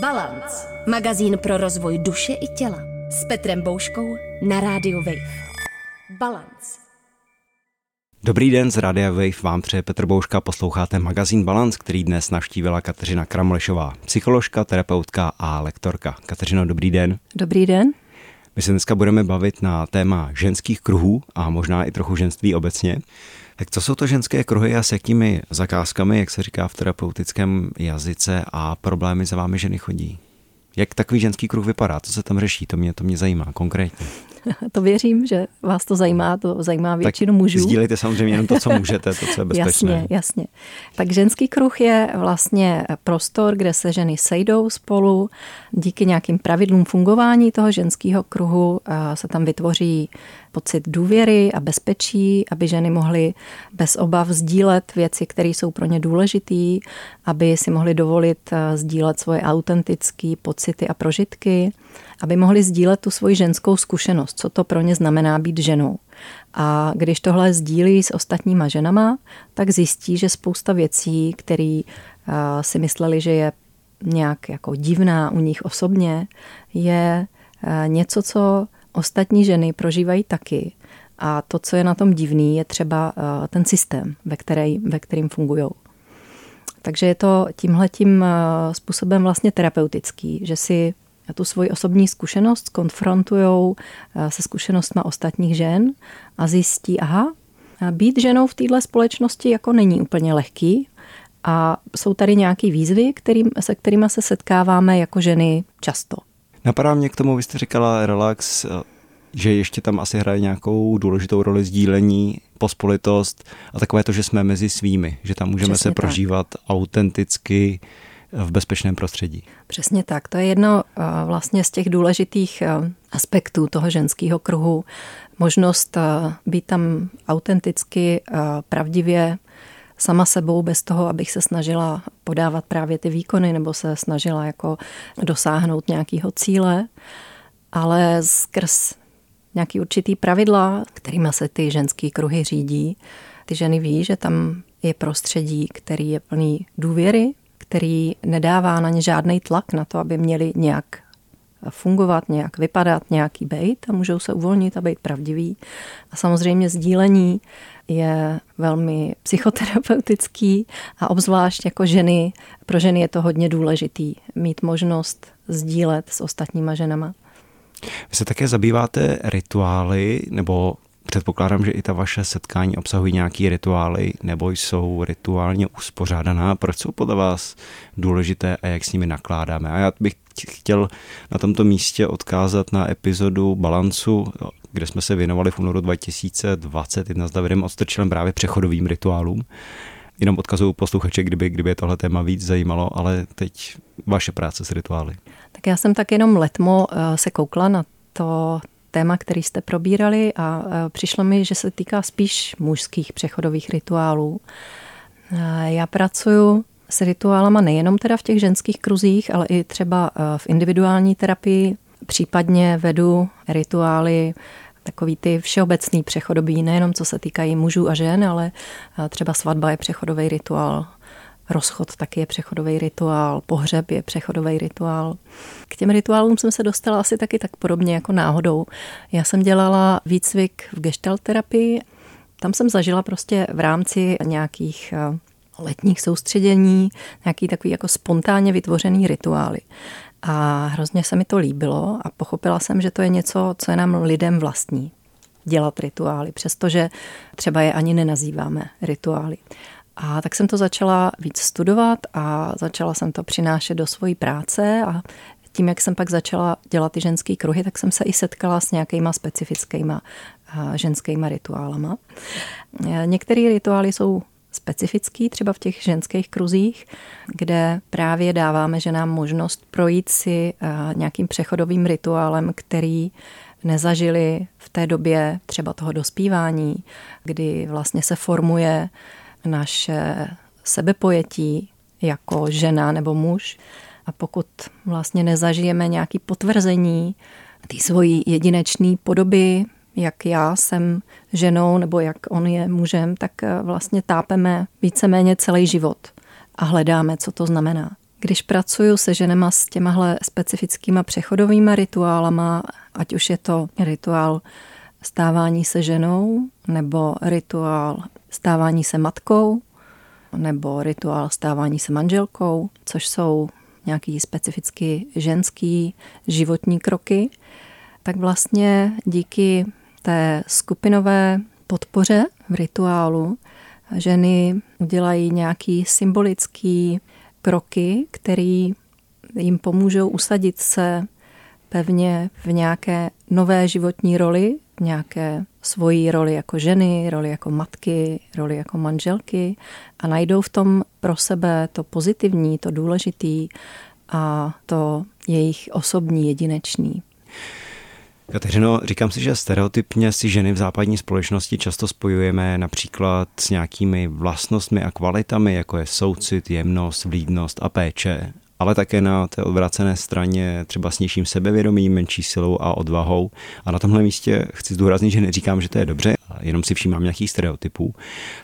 Balanc. Magazín pro rozvoj duše i těla. S Petrem Bouškou na Radio Wave. Balanc. Dobrý den, z Radia Wave vám přeje Petr Bouška, posloucháte magazín Balanc, který dnes navštívila Kateřina Kramlešová, psycholožka, terapeutka a lektorka. Kateřino, dobrý den. Dobrý den. My se dneska budeme bavit na téma ženských kruhů a možná i trochu ženství obecně. Tak co jsou to ženské kruhy a s jakými zakázkami, jak se říká v terapeutickém jazyce, a problémy za vámi ženy chodí? Jak takový ženský kruh vypadá? Co se tam řeší? To mě zajímá konkrétně. To věřím, že vás to zajímá většinu mužů. Tak sdílejte samozřejmě jenom to, co můžete, to, co je bezpečné. Jasně. Tak ženský kruh je vlastně prostor, kde se ženy sejdou spolu. Díky nějakým pravidlům fungování toho ženského kruhu se tam vytvoří pocit důvěry a bezpečí, aby ženy mohly bez obav sdílet věci, které jsou pro ně důležité, aby si mohly dovolit sdílet svoje autentické pocity a prožitky, aby mohly sdílet tu svoji ženskou zkušenost, co to pro ně znamená být ženou. A když tohle sdílí s ostatníma ženama, tak zjistí, že spousta věcí, které si mysleli, že je nějak jako divná u nich osobně, je něco, co ostatní ženy prožívají taky. A to, co je na tom divný, je třeba ten systém, ve kterém fungujou. Takže je to tímhletím způsobem vlastně terapeutický, že si tu svoji osobní zkušenost konfrontujou se zkušenostma ostatních žen a zjistí, aha, být ženou v téhle společnosti jako není úplně lehký a jsou tady nějaké výzvy, se kterými se setkáváme jako ženy často. Napadá mě k tomu, vy jste říkala relax, že ještě tam asi hraje nějakou důležitou roli sdílení, pospolitost a takové to, že jsme mezi svými, že tam můžeme se prožívat autenticky v bezpečném prostředí. Přesně tak, to je jedno vlastně z těch důležitých aspektů toho ženského kruhu. Možnost být tam autenticky, pravdivě, sama sebou, bez toho, abych se snažila podávat právě ty výkony nebo se snažila jako dosáhnout nějakého cíle, ale skrz nějaký určitý pravidla, kterými se ty ženský kruhy řídí. Ty ženy ví, že tam je prostředí, který je plný důvěry, který nedává na ně žádný tlak na to, aby měli nějak fungovat, nějak vypadat, nějaký bejt, a můžou se uvolnit a být pravdiví. A samozřejmě sdílení je velmi psychoterapeutický a obzvlášť jako ženy, pro ženy je to hodně důležitý mít možnost sdílet s ostatníma ženama. Vy se také zabýváte rituály, nebo předpokládám, že i ta vaše setkání obsahují nějaký rituály, nebo jsou rituálně uspořádaná. Proč jsou podle vás důležité a jak s nimi nakládáme? A já bych chtěl na tomto místě odkázat na epizodu Balancu, kde jsme se věnovali v únoru 2021 s Davidem Odstrčilem právě přechodovým rituálům. Jenom odkazuju posluchače, kdyby tohle téma víc zajímalo, ale teď vaše práce s rituály. Tak já jsem tak jenom letmo se koukla na to téma, který jste probírali, a přišlo mi, že se týká spíš mužských přechodových rituálů. Já pracuju s rituálama nejenom teda v těch ženských kruzích, ale i třeba v individuální terapii. Případně vedu rituály takový ty všeobecný přechodový, nejenom co se týkají mužů a žen, ale třeba svatba je přechodový rituál, rozchod taky je přechodový rituál, pohřeb je přechodový rituál. K těm rituálům jsem se dostala asi taky tak podobně jako náhodou. Já jsem dělala výcvik v gestalt terapii, tam jsem zažila prostě v rámci nějakých letních soustředění, nějaký takový jako spontánně vytvořený rituály. A hrozně se mi to líbilo a pochopila jsem, že to je něco, co je nám lidem vlastní. Dělat rituály, přestože třeba je ani nenazýváme rituály. A tak jsem to začala víc studovat a začala jsem to přinášet do svojí práce, a tím, jak jsem pak začala dělat ty ženský kruhy, tak jsem se i setkala s nějakýma specifickýma ženskýma rituálama. Některé rituály jsou specifický, třeba v těch ženských kruzích, kde právě dáváme ženám možnost projít si nějakým přechodovým rituálem, který nezažili v té době třeba toho dospívání, kdy vlastně se formuje naše sebepojetí jako žena nebo muž. A pokud vlastně nezažijeme nějaké potvrzení té svojí jedinečné podoby, jak já jsem ženou nebo jak on je mužem, tak vlastně tápeme víceméně celý život a hledáme, co to znamená. Když pracuju se ženama s těmahle specifickýma přechodovýma rituálama, ať už je to rituál stávání se ženou, nebo rituál stávání se matkou, nebo rituál stávání se manželkou, což jsou nějaký specificky ženský životní kroky, tak vlastně díky té skupinové podpoře v rituálu ženy udělají nějaký symbolický kroky, které jim pomůžou usadit se pevně v nějaké nové životní roli, v nějaké svojí roli jako ženy, roli jako matky, roli jako manželky a najdou v tom pro sebe to pozitivní, to důležitý a to jejich osobní, jedinečný. Kateřino, říkám si, že stereotypně si ženy v západní společnosti často spojujeme například s nějakými vlastnostmi a kvalitami, jako je soucit, jemnost, vlídnost a péče, ale také na té odvrácené straně třeba s nižším sebevědomím, menší silou a odvahou. A na tomhle místě chci zdůraznit, že neříkám, že to je dobře, jenom si všímám nějakých stereotypů.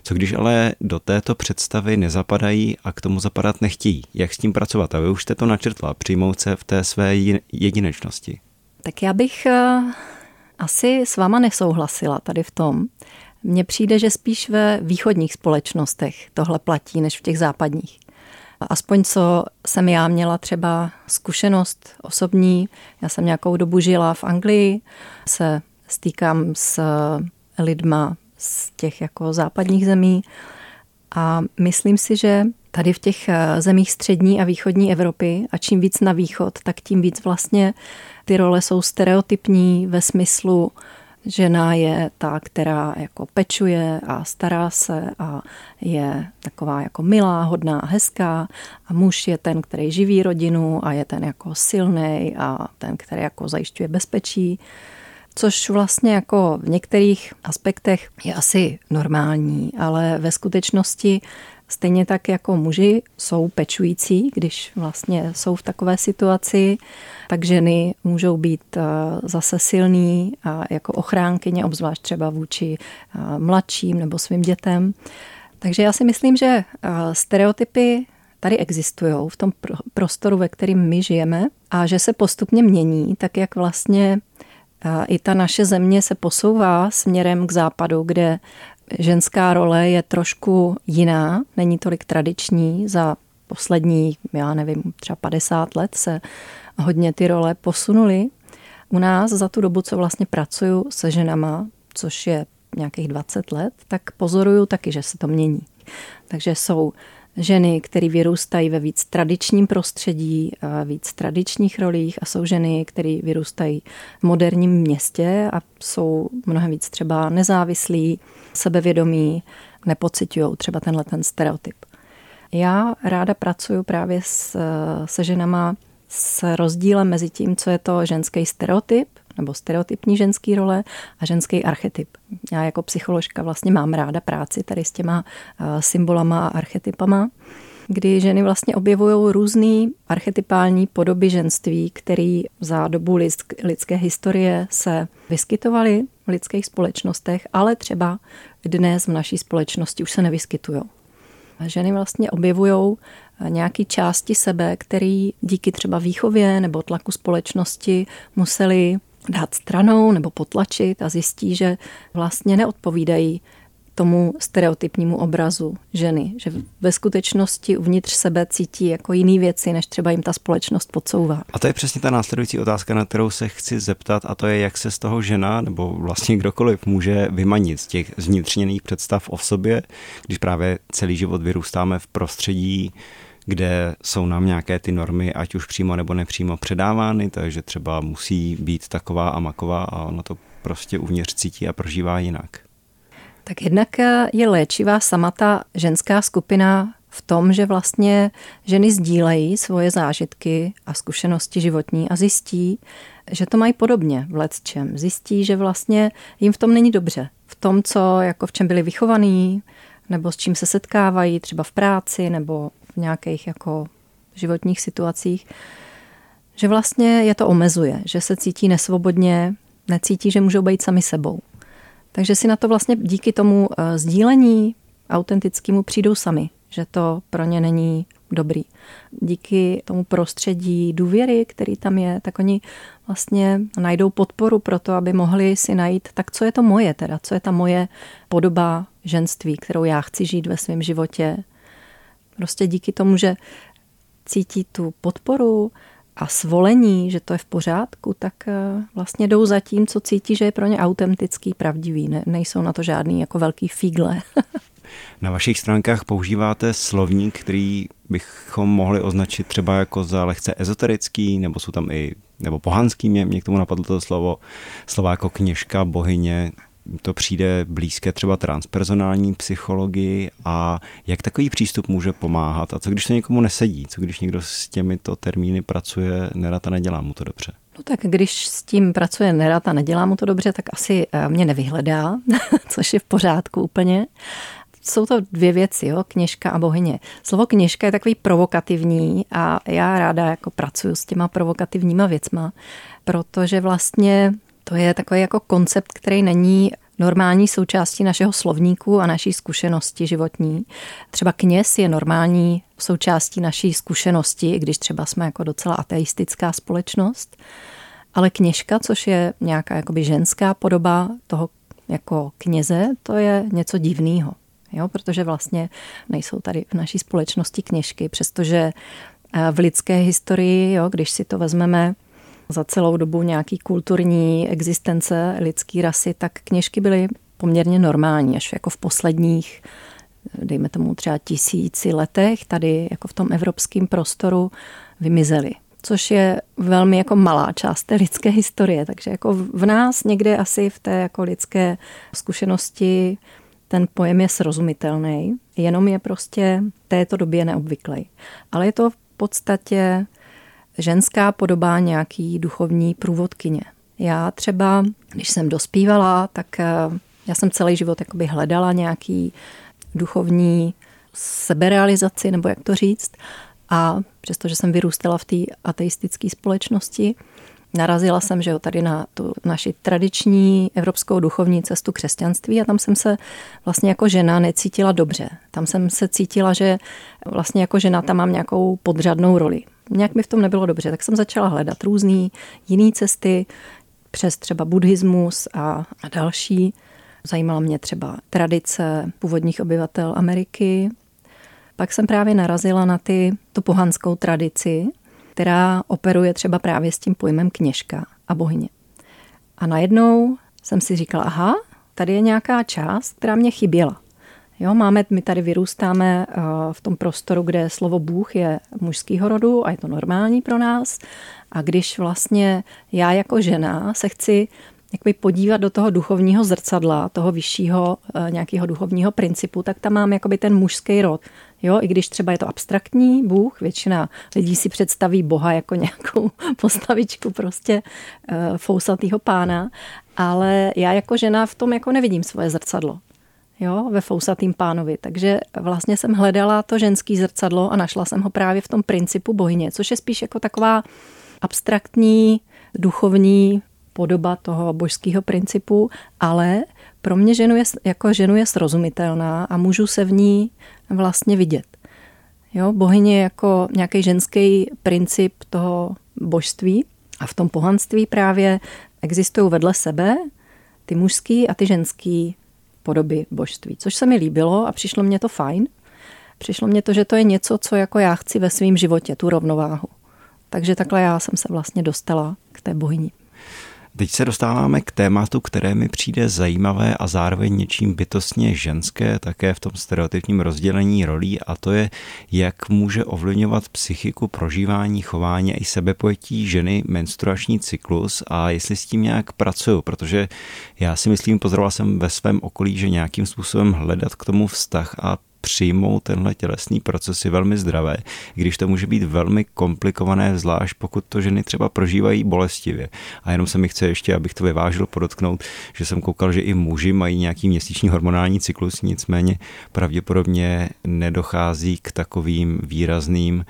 Co když ale do této představy nezapadají a k tomu zapadat nechtějí? Jak s tím pracovat? A vy už jste to načrtla, přijmout se v té své jedinečnosti. Tak já bych asi s váma nesouhlasila tady v tom. Mně přijde, že spíš ve východních společnostech tohle platí, než v těch západních. Aspoň co jsem já měla třeba zkušenost osobní, já jsem nějakou dobu žila v Anglii, se stýkám s lidma z těch jako západních zemí a myslím si, že tady v těch zemích střední a východní Evropy a čím víc na východ, tak tím víc vlastně ty role jsou stereotypní ve smyslu, žena je ta, která jako pečuje a stará se a je taková jako milá, hodná a hezká a muž je ten, který živí rodinu a je ten jako silnej a ten, který jako zajišťuje bezpečí, což vlastně jako v některých aspektech je asi normální, ale ve skutečnosti stejně tak jako muži jsou pečující, když vlastně jsou v takové situaci, tak ženy můžou být zase silný a jako ochránkyně, obzvlášť třeba vůči mladším nebo svým dětem. Takže já si myslím, že stereotypy tady existují v tom prostoru, ve kterém my žijeme a že se postupně mění, tak jak vlastně i ta naše země se posouvá směrem k západu, kde ženská role je trošku jiná, není tolik tradiční. Za poslední, já nevím, třeba 50 let se hodně ty role posunuly. U nás za tu dobu, co vlastně pracuju se ženama, což je nějakých 20 let, tak pozoruju taky, že se to mění. Takže jsou ženy, které vyrůstají ve víc tradičním prostředí, víc tradičních rolích a jsou ženy, které vyrůstají v moderním městě a jsou mnohem víc třeba nezávislí, sebevědomí, nepociťují třeba tenhle ten stereotyp. Já ráda pracuju právě se ženama s rozdílem mezi tím, co je to ženský stereotyp nebo stereotypní ženský role a ženský archetyp. Já jako psycholožka vlastně mám ráda práci tady s těma symbolama a archetypama, kdy ženy vlastně objevují různé archetypální podoby ženství, které za dobu lidské historie se vyskytovaly v lidských společnostech, ale třeba dnes v naší společnosti už se nevyskytují. Ženy vlastně objevují nějaké části sebe, které díky třeba výchově nebo tlaku společnosti museli dát stranou nebo potlačit a zjistí, že vlastně neodpovídají tomu stereotypnímu obrazu ženy, že ve skutečnosti uvnitř sebe cítí jako jiný věci, než třeba jim ta společnost podsouvá. A to je přesně ta následující otázka, na kterou se chci zeptat, a to je, jak se z toho žena nebo vlastně kdokoliv může vymanit z těch zvnitřněných představ o sobě, když právě celý život vyrůstáme v prostředí, kde jsou nám nějaké ty normy, ať už přímo nebo nepřímo předávány, takže třeba musí být taková a maková a ona to prostě uvnitř cítí a prožívá jinak. Tak jednak je léčivá sama ta ženská skupina v tom, že vlastně ženy sdílejí svoje zážitky a zkušenosti životní a zjistí, že to mají podobně v lecčem. Zjistí, že vlastně jim v tom není dobře. V tom, co jako v čem byli vychovaní, nebo s čím se setkávají třeba v práci nebo v nějakých jako životních situacích, že vlastně je to omezuje, že se cítí nesvobodně, necítí, že můžou být sami sebou. Takže si na to vlastně díky tomu sdílení autentickému přijdou sami, že to pro ně není dobrý. Díky tomu prostředí důvěry, který tam je, tak oni vlastně najdou podporu pro to, aby mohli si najít, tak co je to moje teda, co je ta moje podoba ženství, kterou já chci žít ve svém životě. Prostě díky tomu, že cítí tu podporu a svolení, že to je v pořádku, tak vlastně jdou za tím, co cítí, že je pro ně autentický, pravdivý. Nejsou na to žádný jako velký fígle. Na vašich stránkách používáte slovník, který bychom mohli označit třeba jako za lehce ezoterický, nebo jsou tam i, nebo pohanský, mě k tomu napadlo to slovo, slova jako kněžka, bohyně. To přijde blízké třeba transpersonální psychologii a jak takový přístup může pomáhat a co když to někomu nesedí, co když někdo s těmito termíny pracuje nerad a nedělá mu to dobře? No tak když s tím pracuje nerad a nedělá mu to dobře, tak asi mě nevyhledá, což je v pořádku úplně. Jsou to dvě věci, jo? Kněžka a bohyně. Slovo kněžka je takový provokativní a já ráda jako pracuji s těma provokativníma věcma, protože vlastně to je takový jako koncept, který není normální součástí našeho slovníku a naší zkušenosti životní. Třeba kněz je normální součástí naší zkušenosti, i když třeba jsme jako docela ateistická společnost. Ale kněžka, což je nějaká jakoby ženská podoba toho jako kněze, to je něco divného. Jo? Protože vlastně nejsou tady v naší společnosti kněžky, přestože v lidské historii, jo, když si to vezmeme, za celou dobu nějaký kulturní existence lidské rasy, tak kněžky byly poměrně normální, až jako v posledních, dejme tomu třeba 1000 letech, tady jako v tom evropském prostoru vymizely. Což je velmi jako malá část té lidské historie, takže jako v nás někde asi v té jako lidské zkušenosti ten pojem je srozumitelný, jenom je prostě této době neobvyklej. Ale je to v podstatě ženská podoba nějaký duchovní průvodkyně. Já třeba, když jsem dospívala, tak já jsem celý život jakoby hledala nějaký duchovní seberealizaci, nebo jak to říct. A přestože jsem vyrůstala v té ateistické společnosti, narazila jsem, že jo, tady na tu naši tradiční evropskou duchovní cestu křesťanství a tam jsem se vlastně jako žena necítila dobře. Tam jsem se cítila, že vlastně jako žena tam mám nějakou podřadnou roli. Nějak mi v tom nebylo dobře, tak jsem začala hledat různé jiné cesty přes třeba buddhismus a další. Zajímala mě třeba tradice původních obyvatel Ameriky. Pak jsem právě narazila na tu pohanskou tradici, která operuje třeba právě s tím pojmem kněžka a bohyně. A najednou jsem si říkala, aha, tady je nějaká část, která mě chyběla. Jo, my tady vyrůstáme v tom prostoru, kde slovo Bůh je mužskýho rodu a je to normální pro nás. A když vlastně já jako žena se chci jakoby podívat do toho duchovního zrcadla, toho vyššího nějakého duchovního principu, tak tam mám jakoby ten mužský rod. Jo, i když třeba je to abstraktní Bůh, většina lidí si představí Boha jako nějakou postavičku prostě fousatýho pána, ale já jako žena v tom jako nevidím svoje zrcadlo. Jo, ve fousatým pánovi. Takže vlastně jsem hledala to ženský zrcadlo a našla jsem ho právě v tom principu bohyně, což je spíš jako taková abstraktní, duchovní podoba toho božského principu, ale pro mě ženu je srozumitelná a můžu se v ní vlastně vidět. Jo, bohyně je jako nějaký ženský princip toho božství a v tom pohanství právě existují vedle sebe ty mužský a ty ženský podoby božství, což se mi líbilo a přišlo mě to fajn. Přišlo mě to, že to je něco, co jako já chci ve svém životě, tu rovnováhu. Takže takhle já jsem se vlastně dostala k té bohyni. Teď se dostáváme k tématu, které mi přijde zajímavé a zároveň něčím bytostně ženské, také v tom stereotypním rozdělení rolí, a to je, jak může ovlivňovat psychiku, prožívání, chování i sebepojetí ženy menstruační cyklus a jestli s tím nějak pracuju, protože já si myslím, pozorovala jsem ve svém okolí, že nějakým způsobem hledat k tomu vztah a přijmou tenhle tělesný proces je velmi zdravé, když to může být velmi komplikované, zvlášť pokud to ženy třeba prožívají bolestivě. A jenom se mi chce ještě, abych to vyvážil, podotknout, že jsem koukal, že i muži mají nějaký měsíční hormonální cyklus, nicméně pravděpodobně nedochází k takovým výrazným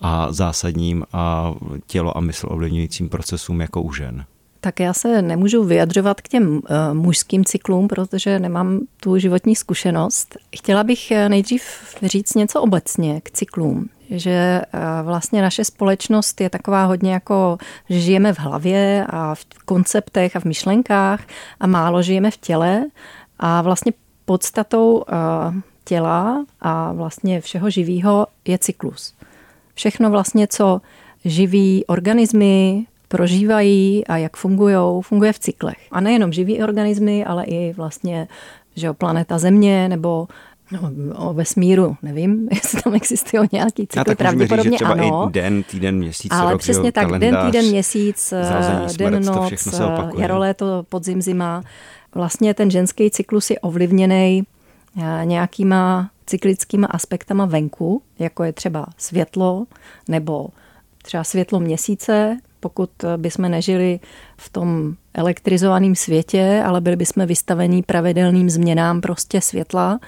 a zásadním a tělo a mysl ovlivňujícím procesům jako u žen. Tak já se nemůžu vyjadřovat k těm mužským cyklům, protože nemám tu životní zkušenost. Chtěla bych nejdřív říct něco obecně k cyklům. že vlastně naše společnost je taková hodně jako, že žijeme v hlavě a v konceptech a v myšlenkách a málo žijeme v těle a vlastně podstatou těla a vlastně všeho živého je cyklus. Všechno vlastně, co živí organismy, prožívají a jak fungujou, funguje v cyklech. A nejenom živý organismy, ale i vlastně, že planeta Země nebo o vesmíru, nevím, jestli tam existují nějaký cykly, pravděpodobně říct, že třeba ano. I den, týden, měsíc, ale rok, přesně tak, kalendář, den, týden, měsíc, zrazení, smrt, den, noc, jaro, léto, podzim, zima. Vlastně ten ženský cyklus je ovlivněný nějakýma cyklickýma aspektama venku, jako je třeba světlo nebo třeba světlo měsíce, pokud bychom nežili v tom elektrizovaném světě, ale byli bychom vystaveni pravidelným změnám prostě světla,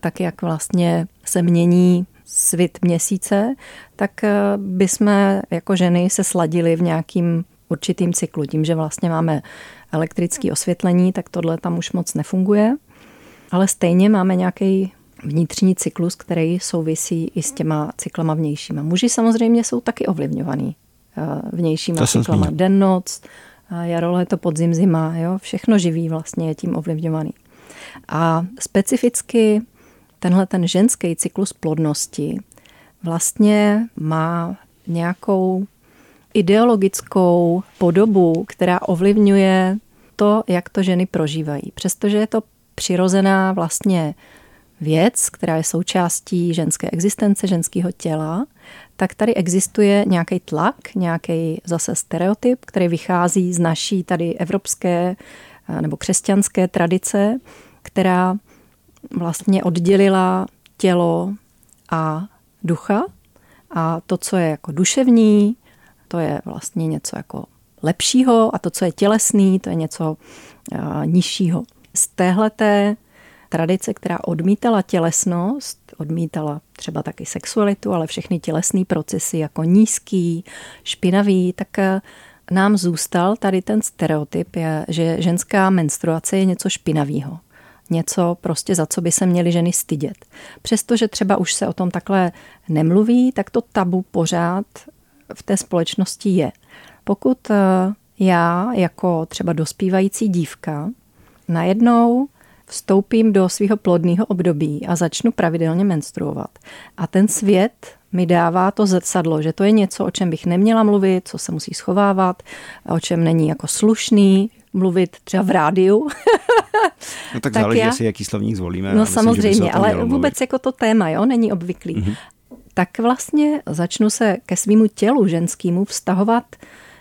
tak jak vlastně se mění svit měsíce, tak bychom jako ženy se sladili v nějakým určitým cyklu. Tím, že vlastně máme elektrické osvětlení, tak tohle tam už moc nefunguje, ale stejně máme nějaký vnitřní cyklus, který souvisí i s těma cyklama vnějšíma. Muži samozřejmě jsou taky ovlivňovaní vnějšíma cyklama. Den, noc, jaro, léto, podzim, zima, jo? Všechno živý vlastně je tím ovlivňovaný. A specificky tenhle ten ženský cyklus plodnosti vlastně má nějakou ideologickou podobu, která ovlivňuje to, jak to ženy prožívají. Přestože je to přirozená vlastně věc, která je součástí ženské existence, ženského těla, tak tady existuje nějaký tlak, nějaký zase stereotyp, který vychází z naší tady evropské nebo křesťanské tradice, která vlastně oddělila tělo a ducha a to, co je jako duševní, to je vlastně něco jako lepšího a to, co je tělesný, to je něco nižšího. Z téhleté tradice, která odmítala tělesnost, odmítala třeba taky sexualitu, ale všechny tělesné procesy jako nízký, špinavý, tak nám zůstal tady ten stereotyp, že ženská menstruace je něco špinavého. Něco prostě, za co by se měly ženy stydět. Přestože třeba už se o tom takhle nemluví, tak to tabu pořád v té společnosti je. Pokud já jako třeba dospívající dívka najednou vstoupím do svého plodného období a začnu pravidelně menstruovat. A ten svět mi dává to zrcadlo, že to je něco, o čem bych neměla mluvit, co se musí schovávat, o čem není jako slušný mluvit třeba v rádiu. No tak záleží asi, jaký slovník zvolíme. No myslím, samozřejmě, ale vůbec jako to téma, jo, není obvyklý. Mm-hmm. Tak vlastně začnu se ke svému tělu ženskému vztahovat,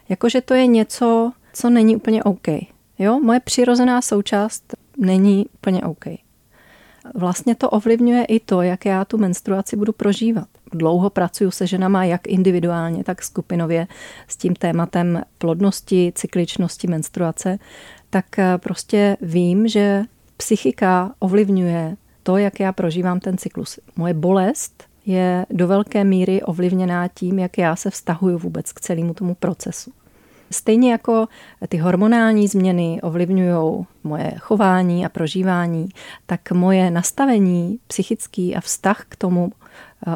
jakože to je něco, co není úplně OK. Jo, moje přirozená součást není úplně OK. Vlastně to ovlivňuje i to, jak já tu menstruaci budu prožívat. Dlouho pracuju se ženama, jak individuálně, tak skupinově s tím tématem plodnosti, cykličnosti, menstruace, tak prostě vím, že psychika ovlivňuje to, jak já prožívám ten cyklus. Moje bolest je do velké míry ovlivněná tím, jak já se vztahuju vůbec k celému tomu procesu. Stejně jako ty hormonální změny ovlivňují moje chování a prožívání, tak moje nastavení psychický a vztah k tomu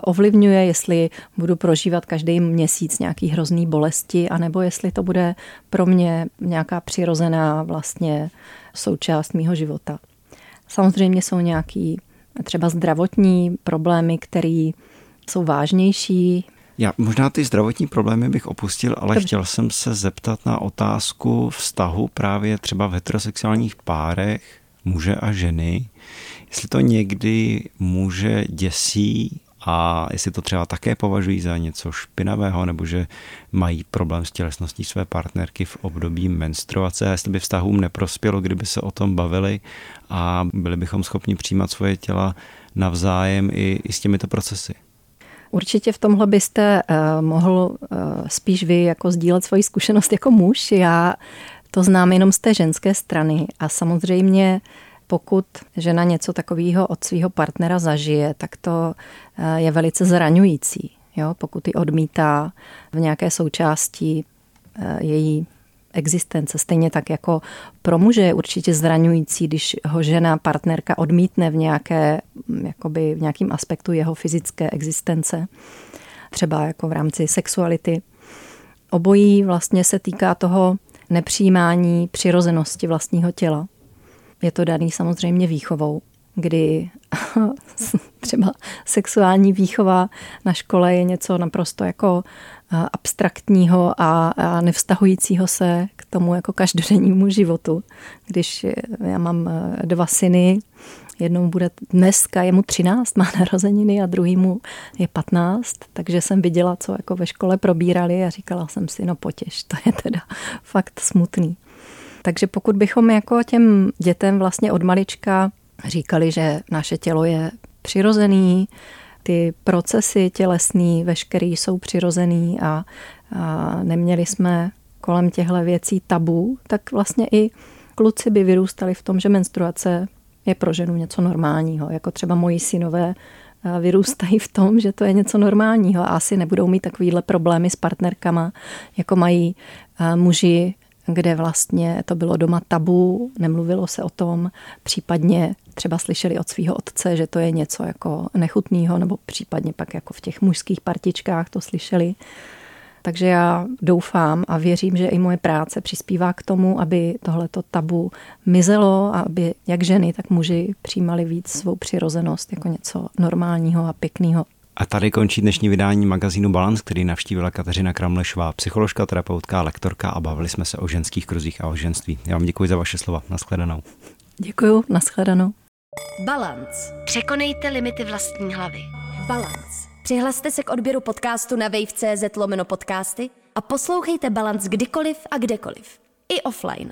ovlivňuje, jestli budu prožívat každý měsíc nějaký hrozný bolesti, anebo jestli to bude pro mě nějaká přirozená vlastně součást mýho života. Samozřejmě jsou nějaký třeba zdravotní problémy, které jsou vážnější. Já možná ty zdravotní problémy bych opustil, ale dobře. Chtěl jsem se zeptat na otázku vztahu právě třeba v heterosexuálních párech muže a ženy. Jestli to někdy muže děsí a jestli to třeba také považují za něco špinavého, nebo že mají problém s tělesností své partnerky v období menstruace a jestli by vztahům neprospělo, kdyby se o tom bavili a byli bychom schopni přijímat svoje těla navzájem i s těmito procesy. Určitě v tomhle byste mohl spíš vy jako sdílet svoji zkušenost jako muž. Já to znám jenom z té ženské strany a samozřejmě pokud žena něco takového od svého partnera zažije, tak to je velice zraňující. Jo? Pokud ji odmítá v nějaké součásti její existence. Stejně tak jako pro muže je určitě zraňující, když ho žena, partnerka odmítne v nějakém aspektu jeho fyzické existence. třeba jako v rámci sexuality. Obojí vlastně se týká toho nepřijímání přirozenosti vlastního těla. Je to daný samozřejmě výchovou, kdy třeba sexuální výchova na škole je něco naprosto jako abstraktního a nevztahujícího se k tomu jako každodennímu životu. Když já mám 2 syny, jednou bude dneska, je mu 13, má narozeniny a druhýmu je 15, takže jsem viděla, co jako ve škole probírali a říkala jsem si, no potěš, to je teda fakt smutný. Takže pokud bychom jako těm dětem vlastně od malička říkali, že naše tělo je přirozený, ty procesy tělesný, veškerý jsou přirozený a neměli jsme kolem těchto věcí tabu, tak vlastně i kluci by vyrůstali v tom, že menstruace je pro ženu něco normálního. Jako třeba moji synové vyrůstají v tom, že to je něco normálního a asi nebudou mít takovýhle problémy s partnerkama, jako mají muži, kde vlastně to bylo doma tabu, nemluvilo se o tom, případně třeba slyšeli od svého otce, že to je něco jako nechutného, nebo případně pak jako v těch mužských partičkách to slyšeli. Takže já doufám a věřím, že i moje práce přispívá k tomu, aby tohleto tabu mizelo a aby jak ženy, tak muži přijímali víc svou přirozenost jako něco normálního a pěkného. A tady končí dnešní vydání magazínu Balance, který navštívila Kateřina Kramlešová, psycholožka, terapeutka, lektorka a bavili jsme se o ženských kruzích a o ženství. Já vám děkuji za vaše slova. Naschledanou. Děkuji, naschledanou. Balance. Překonejte limity vlastní hlavy. Balance. Přihlaste se k odběru podcastu na wave.cz/podcasty a poslouchejte Balance kdykoliv a kdekoliv. I offline.